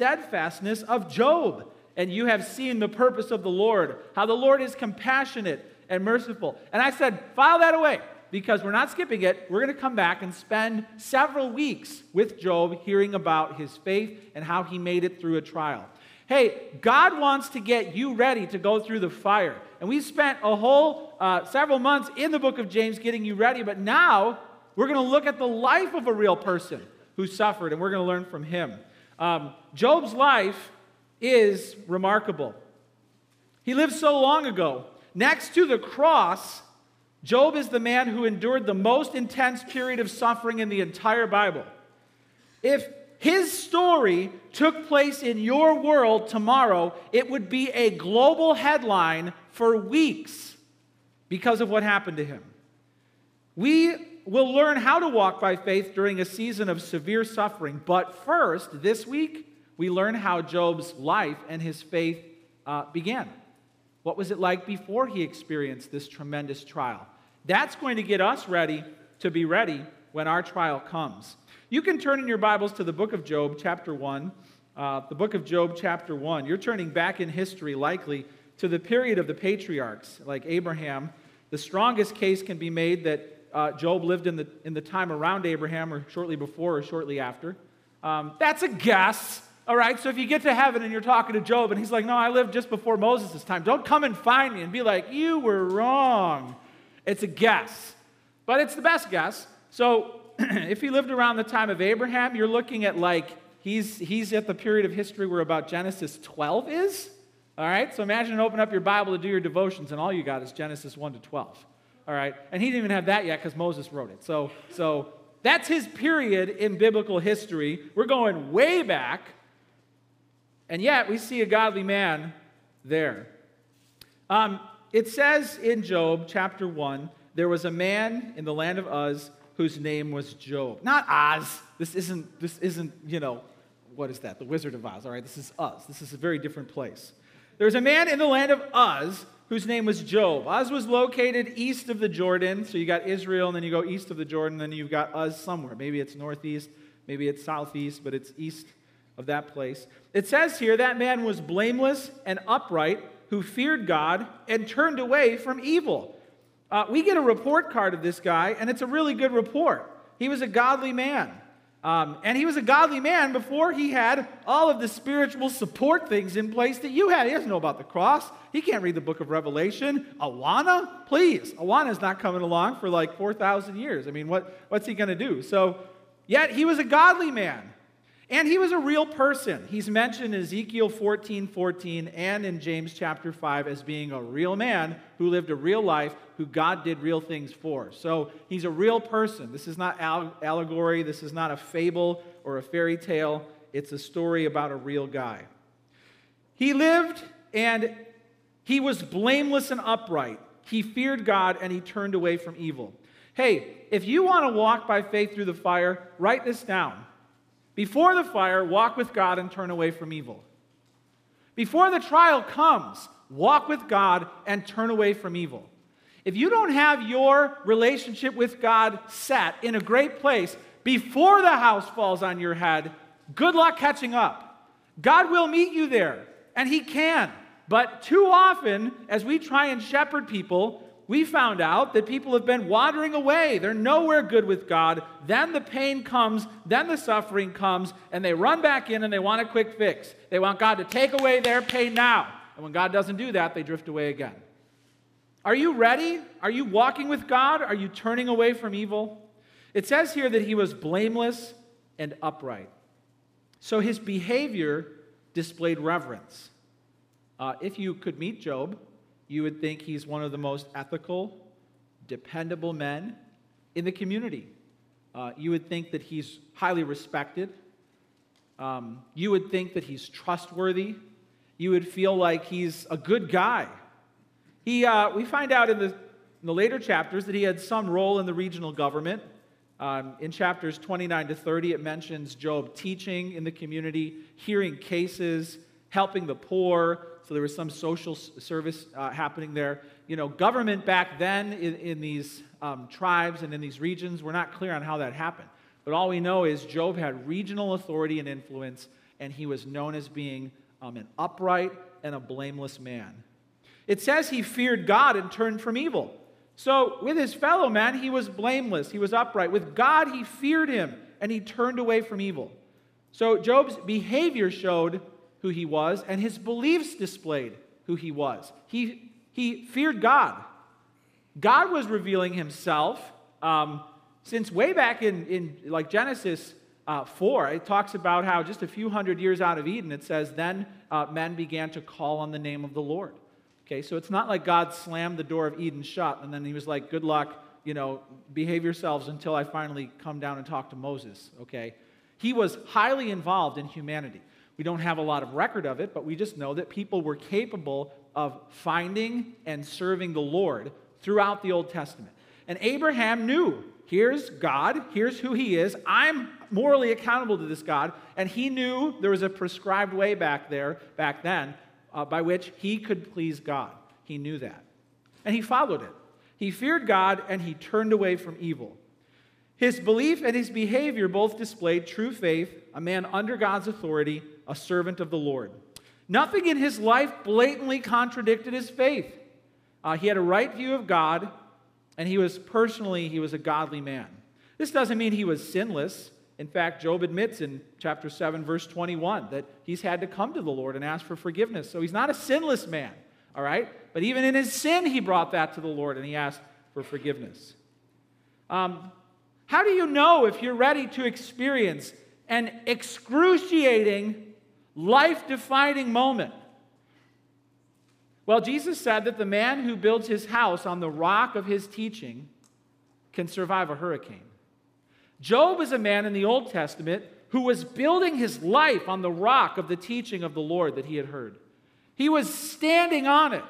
steadfastness of Job. And you have seen the purpose of the Lord, how the Lord is compassionate and merciful." And I said, file that away, because we're not skipping it. We're going to come back and spend several weeks with Job hearing about his faith and how he made it through a trial. Hey, God wants to get you ready to go through the fire. And we spent a whole several months in the book of James getting you ready, but now we're going to look at the life of a real person who suffered, and we're going to learn from him. Job's life is remarkable. He lived so long ago. Next to the cross, Job is the man who endured the most intense period of suffering in the entire Bible. If his story took place in your world tomorrow, it would be a global headline for weeks because of what happened to him. We will learn how to walk by faith during a season of severe suffering, but first, this week, we learn how Job's life and his faith began. What was it like before he experienced this tremendous trial? That's going to get us ready to be ready when our trial comes. You can turn in your Bibles to the book of Job, chapter 1. The book of Job, chapter 1. You're turning back in history, likely, to the period of the patriarchs, like Abraham. The strongest case can be made that Job lived in the time around Abraham, or shortly before or shortly after. That's a guess. All right, so if you get to heaven and you're talking to Job and he's like, "No, I lived just before Moses' time," don't come and find me and be like, "You were wrong." It's a guess, but it's the best guess. So if he lived around the time of Abraham, you're looking at like he's at the period of history where about Genesis 12 is. All right, so imagine opening up your Bible to do your devotions and all you got is Genesis 1 to 12. All right, and he didn't even have that yet because Moses wrote it. So that's his period in biblical history. We're going way back. And yet, we see a godly man there. It says in Job chapter 1, there was a man in the land of Uz whose name was Job. Not Oz. This isn't, what is that? The Wizard of Oz. All right, this is Uz. This is a very different place. There was a man in the land of Uz whose name was Job. Uz was located east of the Jordan. So you got Israel, and then you go east of the Jordan, then you've got Uz somewhere. Maybe it's northeast, maybe it's southeast, but it's east of that place. It says here, that man was blameless and upright, who feared God and turned away from evil. We get a report card of this guy, and it's a really good report. He was a godly man. And he was a godly man before he had all of the spiritual support things in place that you had. He doesn't know about the cross. He can't read the book of Revelation. Awana? Please. Awana's not coming along for like 4,000 years. I mean, what's he going to do? So, yet he was a godly man. And he was a real person. He's mentioned in Ezekiel 14:14 and in James chapter 5 as being a real man who lived a real life, who God did real things for. So he's a real person. This is not allegory. This is not a fable or a fairy tale. It's a story about a real guy. He lived and he was blameless and upright. He feared God and he turned away from evil. Hey, if you want to walk by faith through the fire, write this down. Before the fire, walk with God and turn away from evil. Before the trial comes, walk with God and turn away from evil. If you don't have your relationship with God set in a great place before the house falls on your head, good luck catching up. God will meet you there, and He can. But too often, as we try and shepherd people, we found out that people have been wandering away. They're nowhere good with God. Then the pain comes. Then the suffering comes. And they run back in and they want a quick fix. They want God to take away their pain now. And when God doesn't do that, they drift away again. Are you ready? Are you walking with God? Are you turning away from evil? It says here that he was blameless and upright. So his behavior displayed reverence. If you could meet Job, you would think he's one of the most ethical, dependable men in the community. You would think that he's highly respected. You would think that he's trustworthy. You would feel like he's a good guy. We find out in the later chapters that he had some role in the regional government. In chapters 29 to 30, it mentions Job teaching in the community, hearing cases, helping the poor. So there was some social service happening there. Government back then in these tribes and in these regions, we're not clear on how that happened. But all we know is Job had regional authority and influence, and he was known as being an upright and a blameless man. It says he feared God and turned from evil. So with his fellow man, he was blameless. He was upright. With God, he feared him, and he turned away from evil. So Job's behavior showed who he was, and his beliefs displayed who he was. He feared God. God was revealing himself since way back in Genesis 4. It talks about how just a few hundred years out of Eden, it says, then men began to call on the name of the Lord. Okay, so it's not like God slammed the door of Eden shut and then he was like, good luck, behave yourselves until I finally come down and talk to Moses, okay? He was highly involved in humanity. We don't have a lot of record of it, but we just know that people were capable of finding and serving the Lord throughout the Old Testament. And Abraham knew, here's God, here's who he is, I'm morally accountable to this God, and he knew there was a prescribed way back then, by which he could please God. He knew that. And he followed it. He feared God, and he turned away from evil. His belief and his behavior both displayed true faith, a man under God's authority, a servant of the Lord. Nothing in his life blatantly contradicted his faith. He had a right view of God, and he was a godly man. This doesn't mean he was sinless. In fact, Job admits in chapter 7, verse 21, that he's had to come to the Lord and ask for forgiveness. So he's not a sinless man, all right? But even in his sin, he brought that to the Lord and he asked for forgiveness. How do you know if you're ready to experience an excruciating, life-defining moment? Well, Jesus said that the man who builds his house on the rock of his teaching can survive a hurricane. Job is a man in the Old Testament who was building his life on the rock of the teaching of the Lord that he had heard. He was standing on it.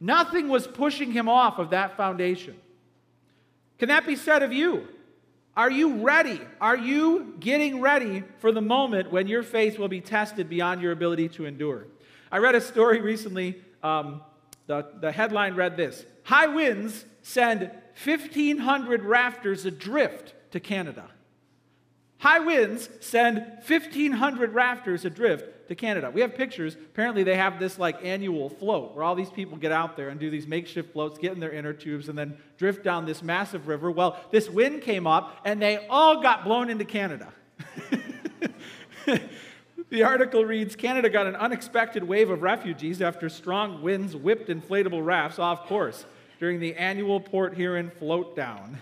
Nothing was pushing him off of that foundation. Can that be said of you? Are you ready? Are you getting ready for the moment when your faith will be tested beyond your ability to endure? I read a story recently. The headline read this: high winds send 1,500 rafters adrift to Canada. High winds send 1,500 rafters adrift to Canada. We have pictures. Apparently they have this annual float where all these people get out there and do these makeshift floats, get in their inner tubes, and then drift down this massive river. Well, this wind came up and they all got blown into Canada. The article reads, Canada got an unexpected wave of refugees after strong winds whipped inflatable rafts off course during the annual Port Huron float down.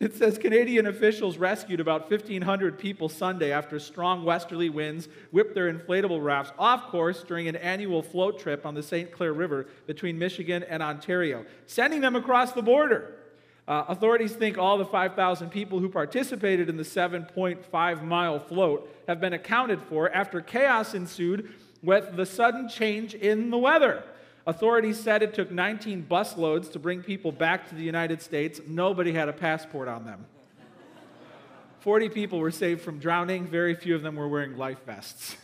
It says Canadian officials rescued about 1,500 people Sunday after strong westerly winds whipped their inflatable rafts off course during an annual float trip on the St. Clair River between Michigan and Ontario, sending them across the border. Authorities think all the 5,000 people who participated in the 7.5-mile float have been accounted for after chaos ensued with the sudden change in the weather. Authorities said it took 19 busloads to bring people back to the United States. Nobody had a passport on them. 40 people were saved from drowning. Very few of them were wearing life vests.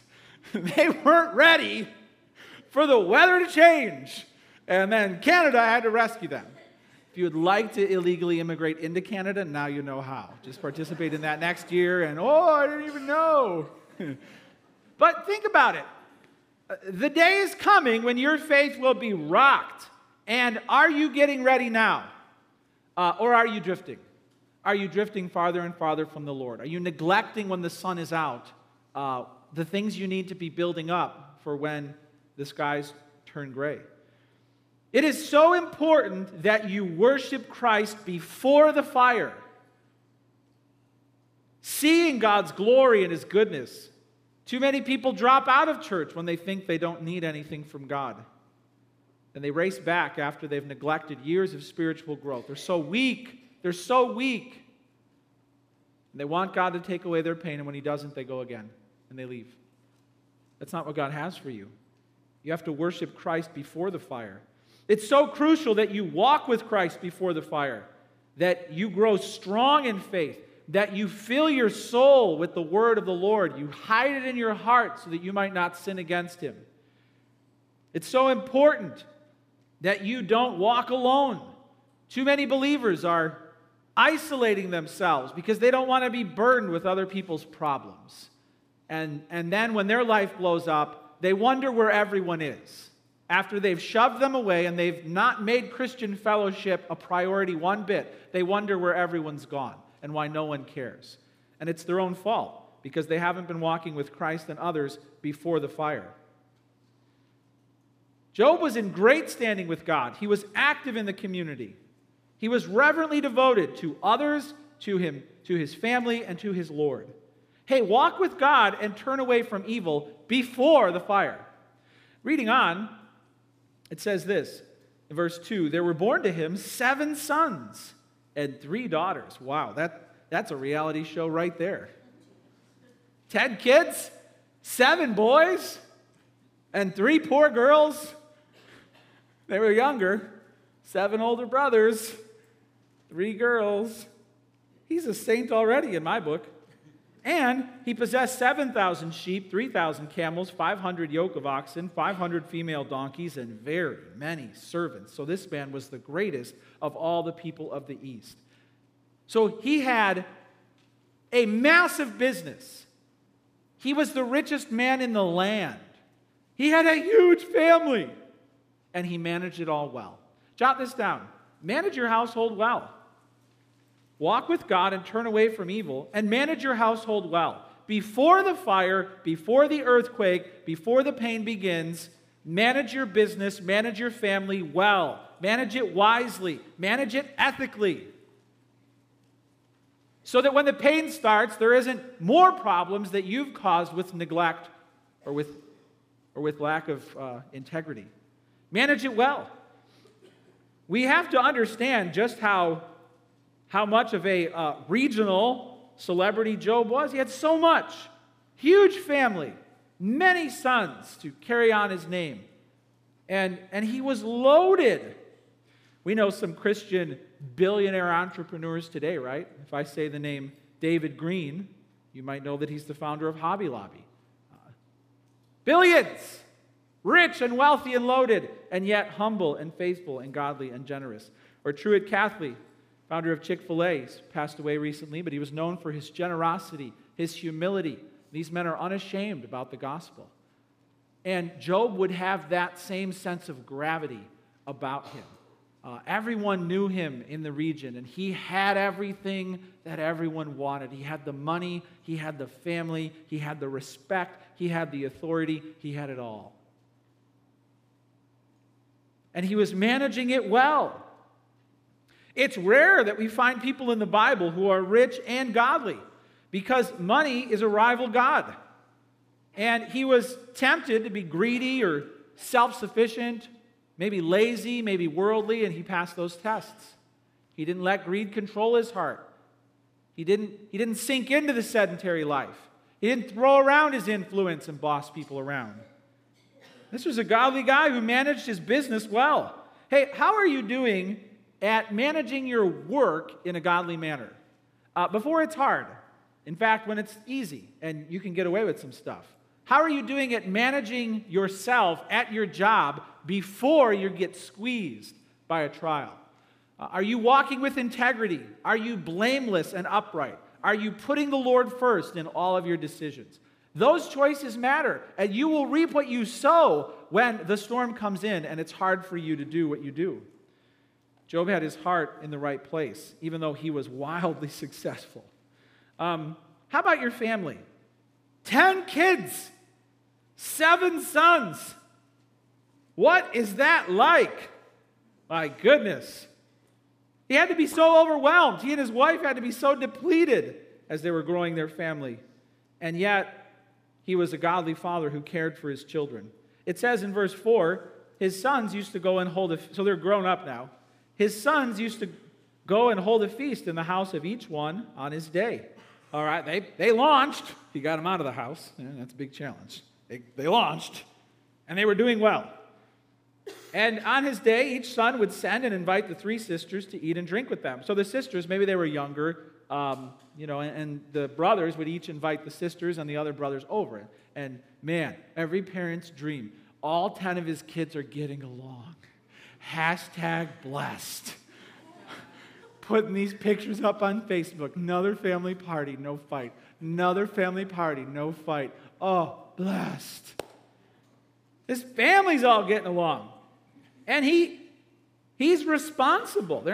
They weren't ready for the weather to change. And then Canada had to rescue them. If you would like to illegally immigrate into Canada, now you know how. Just participate in that next year and, I didn't even know. But think about it. The day is coming when your faith will be rocked. And are you getting ready now? Or are you drifting? Are you drifting farther and farther from the Lord? Are you neglecting when the sun is out the things you need to be building up for when the skies turn gray? It is so important that you worship Christ before the fire, seeing God's glory and his goodness. Too many people drop out of church when they think they don't need anything from God. And they race back after they've neglected years of spiritual growth. They're so weak. They're so weak. And they want God to take away their pain, and when he doesn't, they go again, and they leave. That's not what God has for you. You have to worship Christ before the fire. It's so crucial that you walk with Christ before the fire, that you grow strong in faith, that you fill your soul with the word of the Lord. You hide it in your heart so that you might not sin against him. It's so important that you don't walk alone. Too many believers are isolating themselves because they don't want to be burdened with other people's problems. And then when their life blows up, they wonder where everyone is. After they've shoved them away and they've not made Christian fellowship a priority one bit, they wonder where everyone's gone and why no one cares. And it's their own fault because they haven't been walking with Christ and others before the fire. Job was in great standing with God. He was active in the community. He was reverently devoted to others, to him, to his family, and to his Lord. Hey, walk with God and turn away from evil before the fire. Reading on, it says this, in verse 2, there were born to him 7 sons and 3 daughters. Wow, that's a reality show right there. 10 kids, 7 boys, and 3 poor girls. They were younger. 7 older brothers, 3 girls. He's a saint already in my book. And he possessed 7,000 sheep, 3,000 camels, 500 yoke of oxen, 500 female donkeys, and very many servants. So this man was the greatest of all the people of the East. So he had a massive business. He was the richest man in the land. He had a huge family. And he managed it all well. Jot this down. Manage your household well. Walk with God and turn away from evil and manage your household well. Before the fire, before the earthquake, before the pain begins, manage your business, manage your family well. Manage it wisely. Manage it ethically. So that when the pain starts, there isn't more problems that you've caused with neglect or with lack of integrity. Manage it well. We have to understand just how much of a regional celebrity Job was. He had so much. Huge family. Many sons to carry on his name. And he was loaded. We know some Christian billionaire entrepreneurs today, right? If I say the name David Green, you might know that he's the founder of Hobby Lobby. Billions! Rich and wealthy and loaded, and yet humble and faithful and godly and generous. Or Truett Cathy, founder of Chick-fil-A, he's passed away recently, but he was known for his generosity, his humility. These men are unashamed about the gospel. And Job would have that same sense of gravity about him. Everyone knew him in the region, and he had everything that everyone wanted. He had the money, he had the family, he had the respect, he had the authority, he had it all. And he was managing it well. It's rare that we find people in the Bible who are rich and godly because money is a rival god. And he was tempted to be greedy or self-sufficient, maybe lazy, maybe worldly, and he passed those tests. He didn't let greed control his heart. He didn't sink into the sedentary life. He didn't throw around his influence and boss people around. This was a godly guy who managed his business well. Hey, how are you doing at managing your work in a godly manner? Before it's hard. In fact, when it's easy and you can get away with some stuff. How are you doing at managing yourself at your job before you get squeezed by a trial? Are you walking with integrity? Are you blameless and upright? Are you putting the Lord first in all of your decisions? Those choices matter, and you will reap what you sow when the storm comes in and it's hard for you to do what you do. Job had his heart in the right place, even though he was wildly successful. How about your family? 10 kids, 7 sons. What is that like? My goodness. He had to be so overwhelmed. He and his wife had to be so depleted as they were growing their family. And yet, he was a godly father who cared for his children. It says in verse 4, his sons used to go and hold a feast. So they're grown up now. His sons used to go and hold a feast in the house of each one on his day. All right, they launched. He got them out of the house. Yeah, that's a big challenge. They launched, and they were doing well. And on his day, each son would send and invite the 3 sisters to eat and drink with them. So the sisters, maybe they were younger, and the brothers would each invite the sisters and the other brothers over. And man, every parent's dream. All 10 of his kids are getting along. #blessed. putting these pictures up on Facebook. Another family party, no fight. Another family party, no fight. Oh, blessed. This family's all getting along. And he's responsible.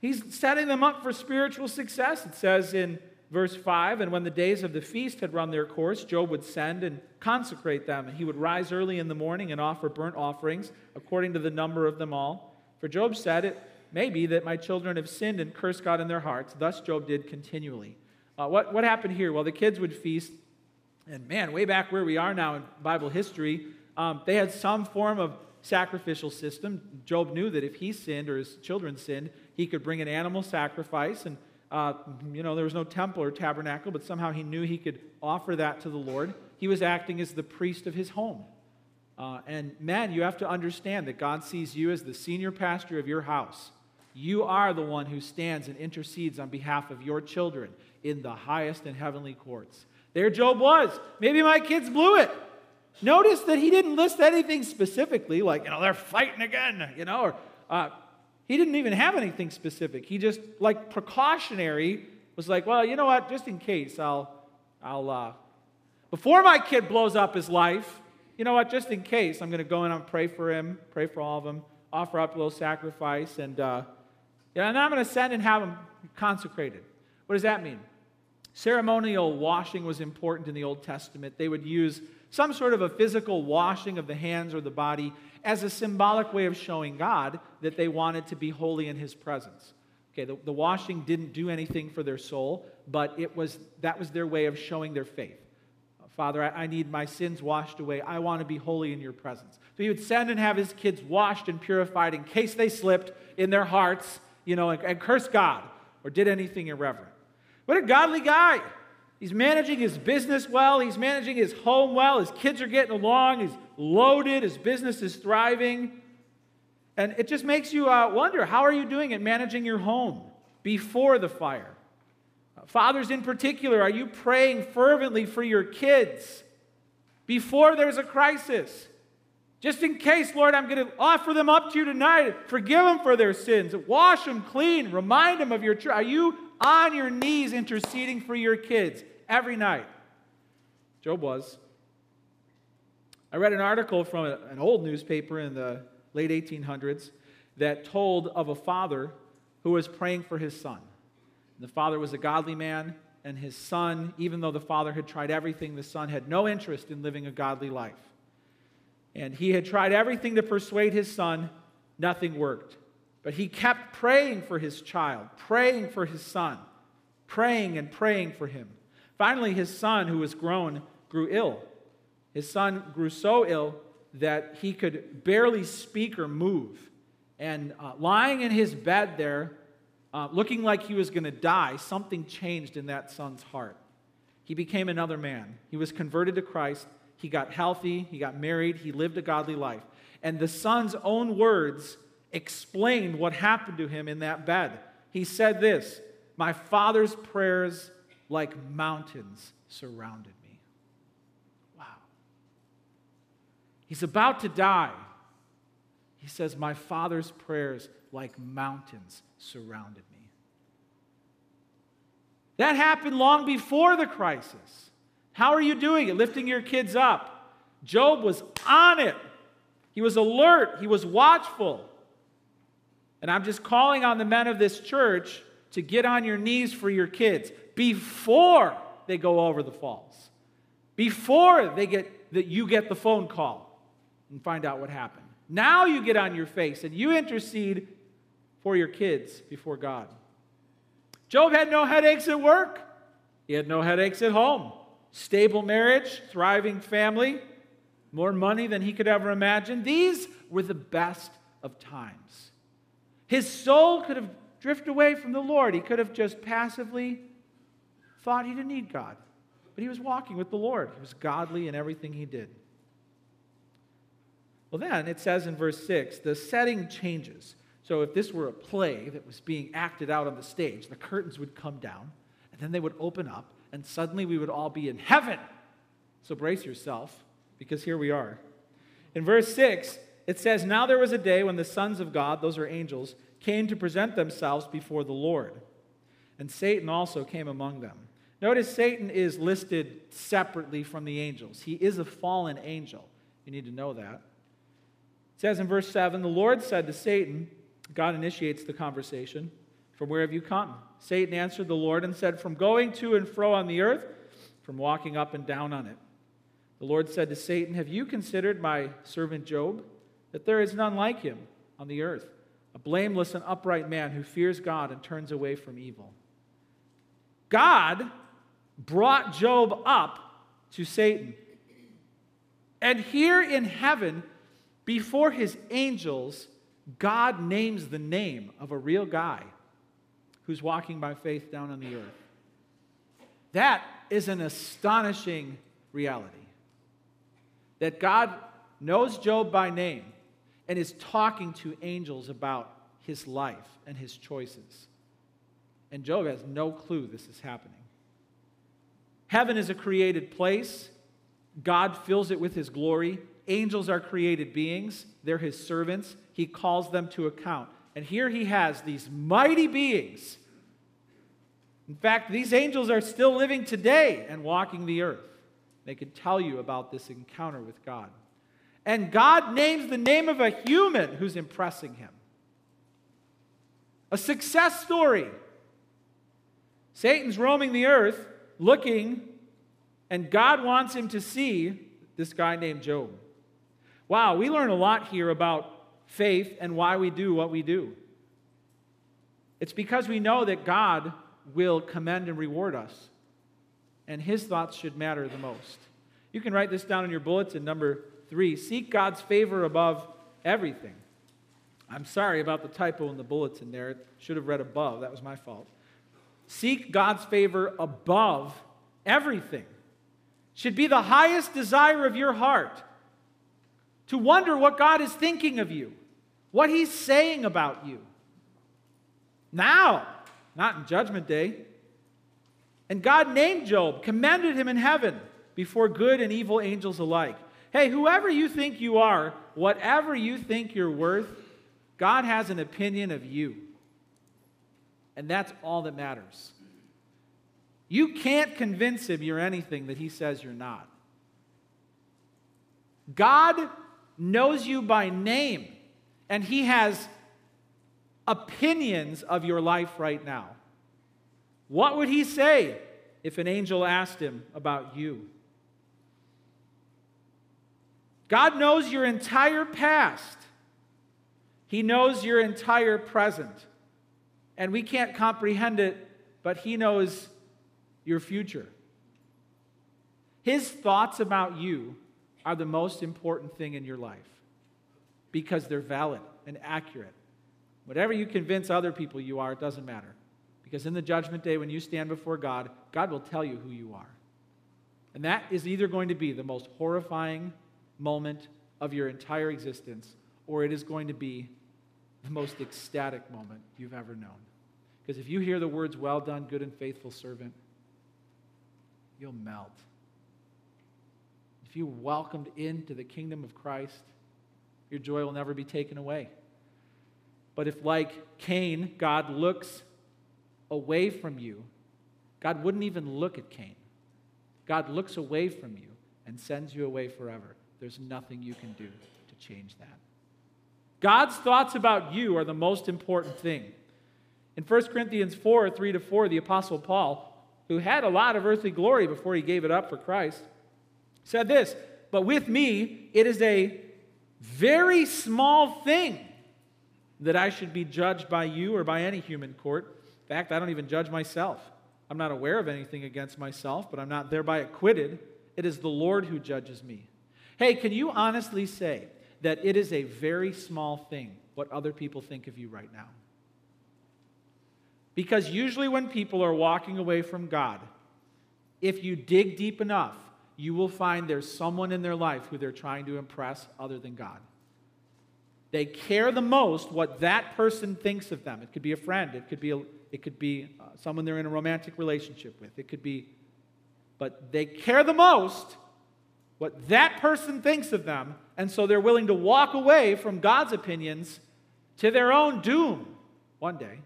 He's setting them up for spiritual success. It says in verse 5, and when the days of the feast had run their course, Job would send and consecrate them, and he would rise early in the morning and offer burnt offerings according to the number of them all. For Job said, it may be that my children have sinned and cursed God in their hearts. Thus Job did continually. What happened here? Well, the kids would feast, and man, way back where we are now in Bible history, they had some form of sacrificial system. Job knew that if he sinned or his children sinned, he could bring an animal sacrifice, and there was no temple or tabernacle, but somehow he knew he could offer that to the Lord. He was acting as the priest of his home. And man, you have to understand that God sees you as the senior pastor of your house. You are the one who stands and intercedes on behalf of your children in the highest and heavenly courts. There Job was. Maybe my kids blew it. Notice that he didn't list anything specifically, like, they're fighting again, or... He didn't even have anything specific. He just, like, precautionary, was like, well, you know what, just in case, I'll before my kid blows up his life, you know what, just in case, I'm going to go in and pray for him, pray for all of them, offer up a little sacrifice, and I'm going to send and have him consecrated. What does that mean? Ceremonial washing was important in the Old Testament. They would use some sort of a physical washing of the hands or the body as a symbolic way of showing God that they wanted to be holy in His presence. Okay, the washing didn't do anything for their soul, but that was their way of showing their faith. Father, I need my sins washed away. I want to be holy in your presence. So He would send and have His kids washed and purified in case they slipped in their hearts, and cursed God or did anything irreverent. What a godly guy! He's managing his business well. He's managing his home well. His kids are getting along. He's loaded. His business is thriving. And it just makes you wonder, how are you doing at managing your home before the fire? Fathers in particular, are you praying fervently for your kids before there's a crisis? Just in case, Lord, I'm going to offer them up to you tonight. Forgive them for their sins. Wash them clean. Remind them of your truth. Are you on your knees interceding for your kids? Every night. Job was. I read an article from an old newspaper in the late 1800s that told of a father who was praying for his son. The father was a godly man, and his son, even though the father had tried everything, the son had no interest in living a godly life. And he had tried everything to persuade his son, nothing worked. But he kept praying for his child, praying for his son, praying and praying for him. Finally, his son, who was grown, grew ill. His son grew so ill that he could barely speak or move. And lying in his bed there, looking like he was going to die, something changed in that son's heart. He became another man. He was converted to Christ. He got healthy. He got married. He lived a godly life. And the son's own words explained what happened to him in that bed. He said this, "My father's prayers, like mountains, surrounded me." Wow. He's about to die. He says, "My father's prayers, like mountains, surrounded me." That happened long before the crisis. How are you doing it? Lifting your kids up. Job was on it. He was alert. He was watchful. And I'm just calling on the men of this church to get on your knees for your kids before they go over the falls, before you get the phone call and find out what happened. Now you get on your face and you intercede for your kids before God. Job had no headaches at work. He had no headaches at home. Stable marriage, thriving family, more money than he could ever imagine. These were the best of times. His soul could have drifted away from the Lord. He could have just passively thought he didn't need God. But he was walking with the Lord. He was godly in everything he did. Well, then it says in verse 6, the setting changes. So if this were a play that was being acted out on the stage, the curtains would come down, and then they would open up, and suddenly we would all be in heaven. So brace yourself, because here we are. In verse 6, it says, now there was a day when the sons of God, those are angels, came to present themselves before the Lord. And Satan also came among them. Notice Satan is listed separately from the angels. He is a fallen angel. You need to know that. It says in verse 7, the Lord said to Satan, God initiates the conversation, from where have you come? Satan answered the Lord and said, from going to and fro on the earth, from walking up and down on it. The Lord said to Satan, have you considered my servant Job? That there is none like him on the earth, a blameless and upright man who fears God and turns away from evil. God brought Job up to Satan. And here in heaven, before his angels, God names the name of a real guy who's walking by faith down on the earth. That is an astonishing reality. That God knows Job by name and is talking to angels about his life and his choices. And Job has no clue this is happening. Heaven is a created place. God fills it with his glory. Angels are created beings. They're his servants. He calls them to account. And here he has these mighty beings. In fact, these angels are still living today and walking the earth. They could tell you about this encounter with God. And God names the name of a human who's impressing him. A success story. Satan's roaming the earth, looking, and God wants him to see this guy named Job. Wow, we learn a lot here about faith and why we do what we do. It's because we know that God will commend and reward us, and his thoughts should matter the most. You can write this down in your bulletin, number 3. Seek God's favor above everything. I'm sorry about the typo in the bulletin there. It should have read above. That was my fault. Seek God's favor above everything. Should be the highest desire of your heart to wonder what God is thinking of you, what he's saying about you. Now, not in Judgment Day. And God named Job, commended him in heaven before good and evil angels alike. Hey, whoever you think you are, whatever you think you're worth, God has an opinion of you. And that's all that matters. You can't convince him you're anything that he says you're not. God knows you by name, and he has opinions of your life right now. What would he say if an angel asked him about you? God knows your entire past. He knows your entire present. And we can't comprehend it, but he knows your future. His thoughts about you are the most important thing in your life because they're valid and accurate. Whatever you convince other people you are, it doesn't matter. Because in the Judgment Day, when you stand before God, God will tell you who you are. And that is either going to be the most horrifying moment of your entire existence, or it is going to be the most ecstatic moment you've ever known. Because if you hear the words, well done, good and faithful servant, you'll melt. If you're welcomed into the kingdom of Christ, your joy will never be taken away. But if, like Cain, God looks away from you, God wouldn't even look at Cain. God looks away from you and sends you away forever. There's nothing you can do to change that. God's thoughts about you are the most important thing. In 1 Corinthians 4, 3-4, the Apostle Paul, who had a lot of earthly glory before he gave it up for Christ, said this, but with me it is a very small thing that I should be judged by you or by any human court. In fact, I don't even judge myself. I'm not aware of anything against myself, but I'm not thereby acquitted. It is the Lord who judges me. Hey, can you honestly say that it is a very small thing what other people think of you right now? Because usually when people are walking away from God, if you dig deep enough, you will find there's someone in their life who they're trying to impress other than God. They care the most what that person thinks of them. It could be a friend. It could be someone they're in a romantic relationship with. It could be, but they care the most what that person thinks of them, and so they're willing to walk away from God's opinions to their own doom one day.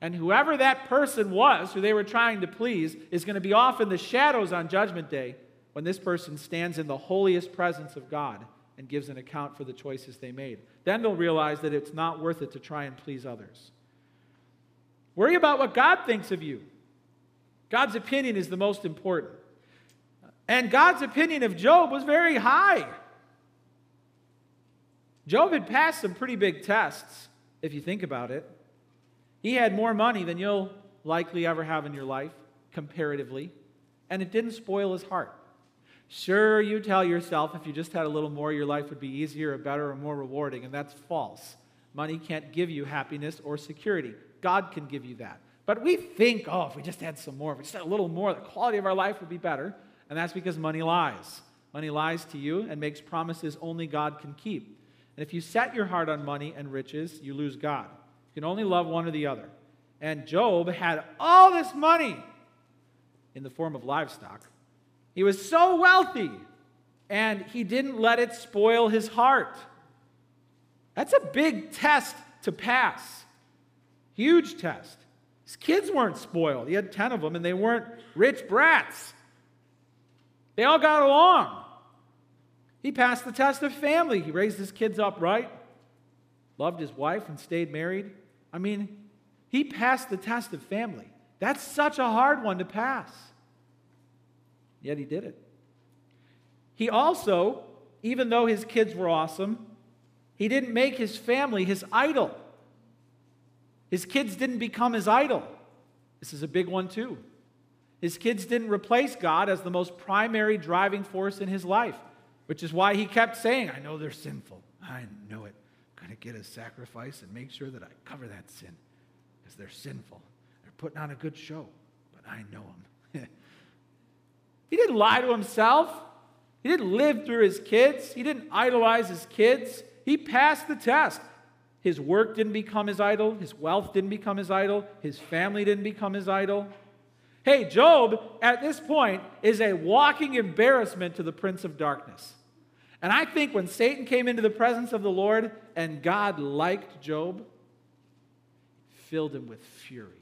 And whoever that person was who they were trying to please is going to be off in the shadows on Judgment Day when this person stands in the holiest presence of God and gives an account for the choices they made. Then they'll realize that it's not worth it to try and please others. Worry about what God thinks of you. God's opinion is the most important. And God's opinion of Job was very high. Job had passed some pretty big tests, if you think about it. He had more money than you'll likely ever have in your life, comparatively, and it didn't spoil his heart. Sure, you tell yourself if you just had a little more, your life would be easier or better or more rewarding, and that's false. Money can't give you happiness or security. God can give you that. But we think, oh, if we just had some more, if we just had a little more, the quality of our life would be better, and that's because money lies. Money lies to you and makes promises only God can keep. And if you set your heart on money and riches, you lose God. You can only love one or the other. And Job had all this money in the form of livestock. He was so wealthy, and he didn't let it spoil his heart. That's a big test to pass. Huge test. His kids weren't spoiled. He had 10 of them, and they weren't rich brats. They all got along. He passed the test of family. He raised his kids up right, loved his wife, and stayed married. I mean, he passed the test of family. That's such a hard one to pass. Yet he did it. He also, even though his kids were awesome, he didn't make his family his idol. His kids didn't become his idol. This is a big one too. His kids didn't replace God as the most primary driving force in his life, which is why he kept saying, I know they're sinful. I know it. I'm going to get a sacrifice and make sure that I cover that sin because they're sinful. They're putting on a good show, but I know them. He didn't lie to himself. He didn't live through his kids. He didn't idolize his kids. He passed the test. His work didn't become his idol. His wealth didn't become his idol. His family didn't become his idol. Hey, Job, at this point, is a walking embarrassment to the prince of darkness. And I think when Satan came into the presence of the Lord and God liked Job, it filled him with fury.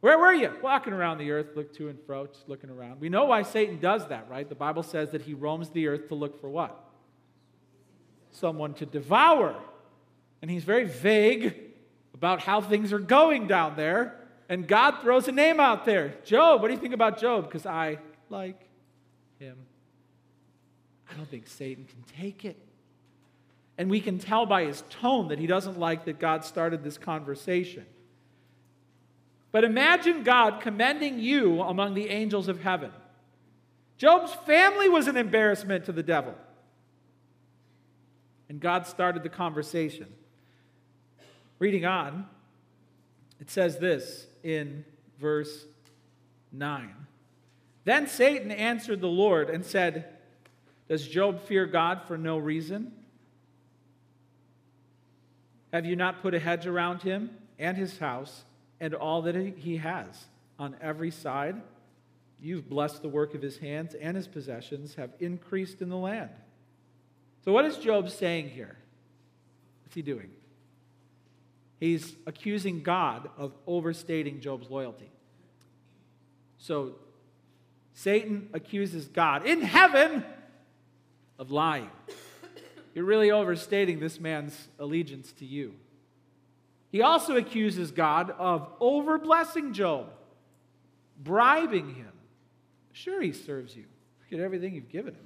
Where were you? Walking around the earth, look to and fro, just looking around. We know why Satan does that, right? The Bible says that he roams the earth to look for what? Someone to devour. And he's very vague about how things are going down there. And God throws a name out there. Job, what do you think about Job? Because I like him. I don't think Satan can take it. And we can tell by his tone that he doesn't like that God started this conversation. But imagine God commending you among the angels of heaven. Job's family was an embarrassment to the devil. And God started the conversation. Reading on, it says this in verse 9. Then Satan answered the Lord and said, Does Job fear God for no reason? Have you not put a hedge around him and his house and all that he has on every side? You've blessed the work of his hands, and his possessions have increased in the land. So what is Job saying here? What's he doing? He's accusing God of overstating Job's loyalty. So Satan accuses God in heaven of lying. You're really overstating this man's allegiance to you. He also accuses God of over-blessing Job, bribing him. Sure, he serves you. Look at everything you've given him.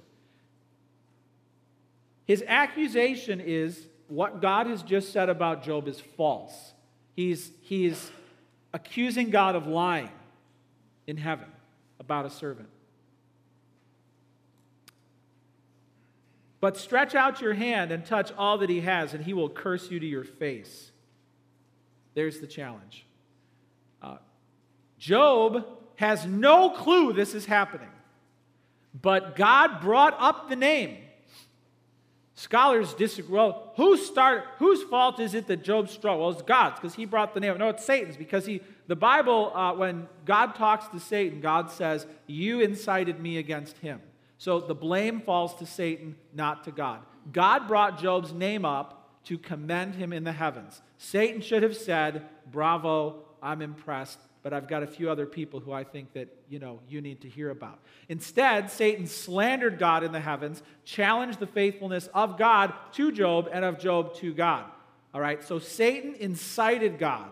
His accusation is what God has just said about Job is false. He's accusing God of lying in heaven about a servant. But stretch out your hand and touch all that he has, and he will curse you to your face. There's the challenge. Job has no clue this is happening, but God brought up the name. Scholars disagree. Well, whose fault is it that Job struggled? Well, it's God's because he brought the name. No, it's Satan's because the Bible, when God talks to Satan, God says, you incited me against him. So the blame falls to Satan, not to God. God brought Job's name up to commend him in the heavens. Satan should have said, bravo, I'm impressed, but I've got a few other people who I think that, you need to hear about. Instead, Satan slandered God in the heavens, challenged the faithfulness of God to Job and of Job to God. All right, so Satan incited God.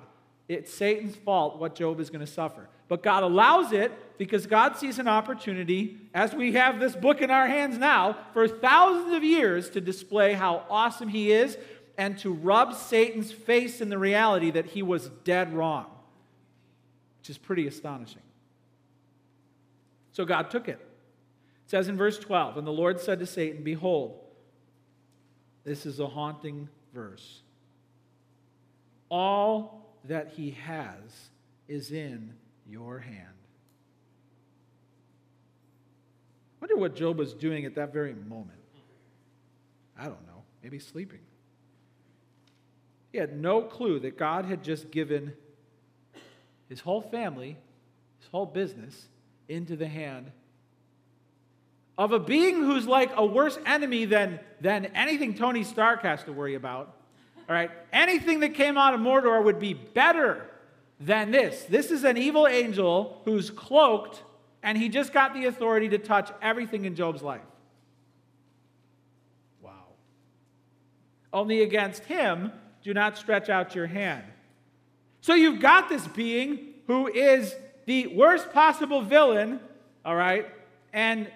It's Satan's fault what Job is going to suffer. But God allows it because God sees an opportunity, as we have this book in our hands now, for thousands of years to display how awesome he is and to rub Satan's face in the reality that he was dead wrong, which is pretty astonishing. So God took it. It says in verse 12, and the Lord said to Satan, behold, this is a haunting verse. All that he has is in your hand. I wonder what Job was doing at that very moment. I don't know. Maybe sleeping. He had no clue that God had just given his whole family, his whole business, into the hand of a being who's like a worse enemy than anything Tony Stark has to worry about. All right, anything that came out of Mordor would be better than this. This is an evil angel who's cloaked, and he just got the authority to touch everything in Job's life. Wow. Only against him do not stretch out your hand. So you've got this being who is the worst possible villain, all right, and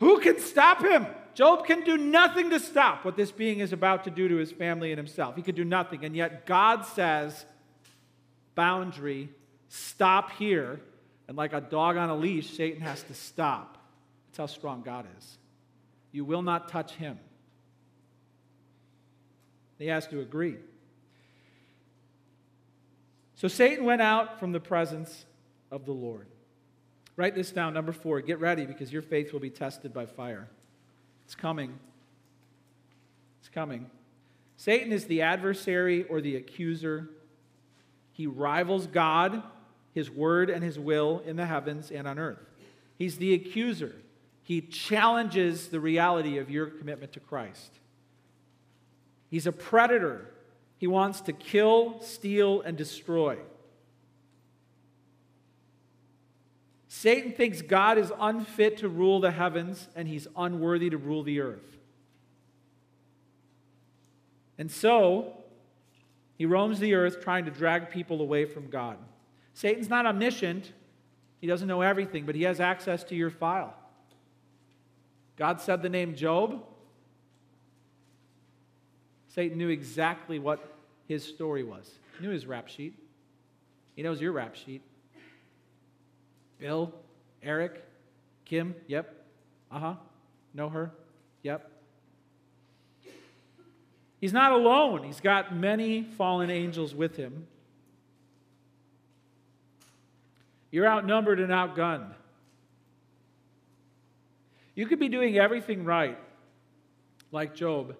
who can stop him? Job can do nothing to stop what this being is about to do to his family and himself. He could do nothing. And yet God says, boundary, stop here. And like a dog on a leash, Satan has to stop. That's how strong God is. You will not touch him. He has to agree. So Satan went out from the presence of the Lord. Write this down, number 4. Get ready, because your faith will be tested by fire. It's coming. It's coming. Satan is the adversary or the accuser. He rivals God, his word, and his will in the heavens and on earth. He's the accuser. He challenges the reality of your commitment to Christ. He's a predator. He wants to kill, steal, and destroy. Satan thinks God is unfit to rule the heavens, and he's unworthy to rule the earth. And so, he roams the earth trying to drag people away from God. Satan's not omniscient. He doesn't know everything, but he has access to your file. God said the name Job. Satan knew exactly what his story was. He knew his rap sheet. He knows your rap sheet. Bill, Eric, Kim, yep, know her, yep. He's not alone. He's got many fallen angels with him. You're outnumbered and outgunned. You could be doing everything right, like Job,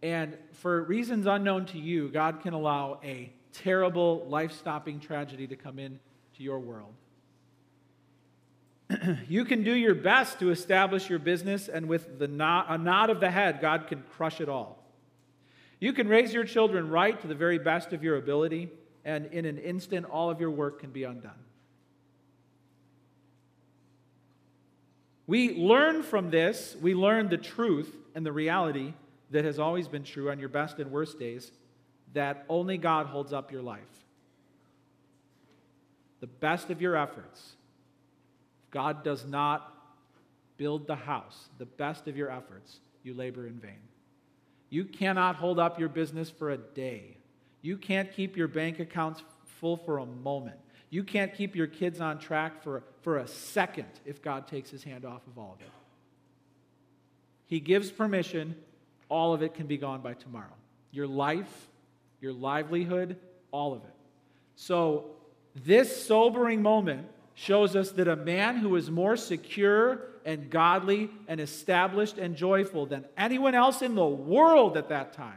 and for reasons unknown to you, God can allow a terrible, life-stopping tragedy to come into your world. You can do your best to establish your business, and with a nod of the head, God can crush it all. You can raise your children right to the very best of your ability, and in an instant, all of your work can be undone. We learn from this. We learn the truth and the reality that has always been true on your best and worst days, that only God holds up your life. The best of your efforts. God does not build the house. The best of your efforts, you labor in vain. You cannot hold up your business for a day. You can't keep your bank accounts full for a moment. You can't keep your kids on track for a second if God takes his hand off of all of it. He gives permission. All of it can be gone by tomorrow. Your life, your livelihood, all of it. So this sobering moment shows us that a man who is more secure and godly and established and joyful than anyone else in the world at that time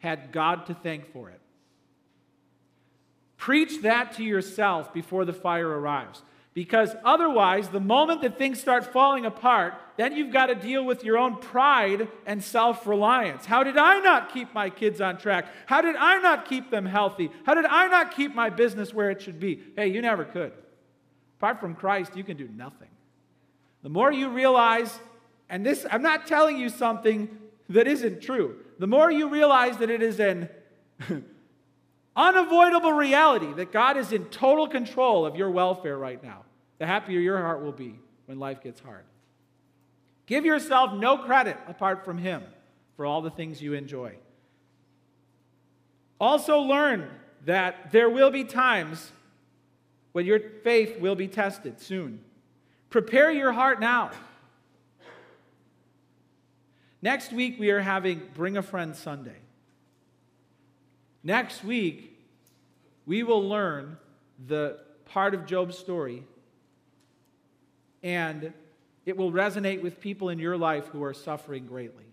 had God to thank for it. Preach that to yourself before the fire arrives. Because otherwise, the moment that things start falling apart, then you've got to deal with your own pride and self-reliance. How did I not keep my kids on track? How did I not keep them healthy? How did I not keep my business where it should be? Hey, you never could. Apart from Christ, you can do nothing. The more you realize, and this, I'm not telling you something that isn't true. The more you realize that it is an unavoidable reality that God is in total control of your welfare right now, the happier your heart will be when life gets hard. Give yourself no credit apart from Him for all the things you enjoy. Also learn that there will be times when your faith will be tested soon. Prepare your heart now. Next week we are having Bring a Friend Sunday. Next week we will learn the part of Job's story, and it will resonate with people in your life who are suffering greatly.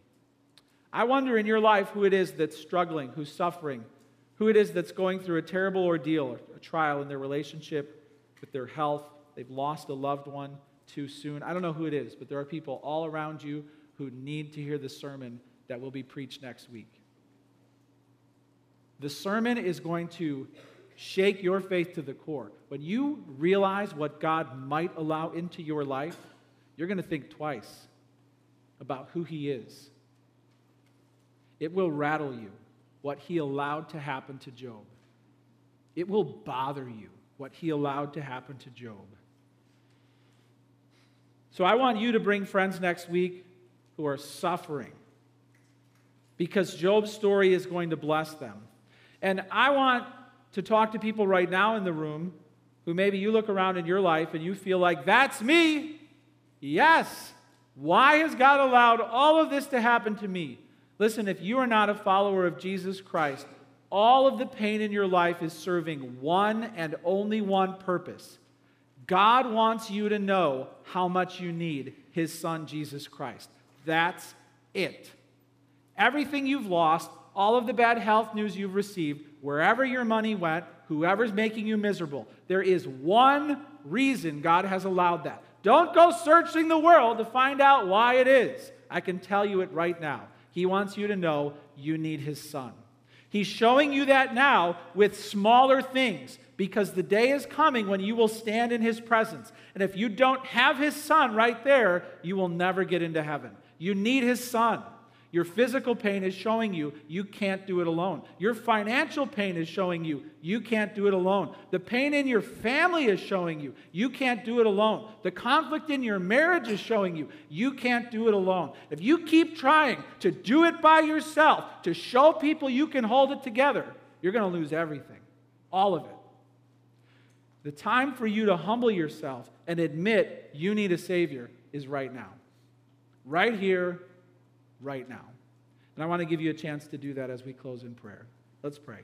I wonder in your life who it is that's struggling, who's suffering, who it is that's going through a terrible ordeal, a trial in their relationship, with their health. They've lost a loved one too soon. I don't know who it is, but there are people all around you who need to hear the sermon that will be preached next week. The sermon is going to shake your faith to the core. When you realize what God might allow into your life, you're going to think twice about who He is. It will rattle you what He allowed to happen to Job. It will bother you what He allowed to happen to Job. So I want you to bring friends next week who are suffering, because Job's story is going to bless them. And I want to talk to people right now in the room who maybe you look around in your life and you feel like, that's me. Yes. Why has God allowed all of this to happen to me? Listen, if you are not a follower of Jesus Christ, all of the pain in your life is serving one and only one purpose. God wants you to know how much you need His Son, Jesus Christ. That's it. Everything you've lost, all of the bad health news you've received, wherever your money went, whoever's making you miserable, there is one reason God has allowed that. Don't go searching the world to find out why it is. I can tell you it right now. He wants you to know you need His Son. He's showing you that now with smaller things, because the day is coming when you will stand in His presence. And if you don't have His Son right there, you will never get into heaven. You need His Son. Your physical pain is showing you, you can't do it alone. Your financial pain is showing you, you can't do it alone. The pain in your family is showing you, you can't do it alone. The conflict in your marriage is showing you, you can't do it alone. If you keep trying to do it by yourself, to show people you can hold it together, you're going to lose everything, all of it. The time for you to humble yourself and admit you need a Savior is right now. Right here, right now. And I want to give you a chance to do that as we close in prayer. Let's pray.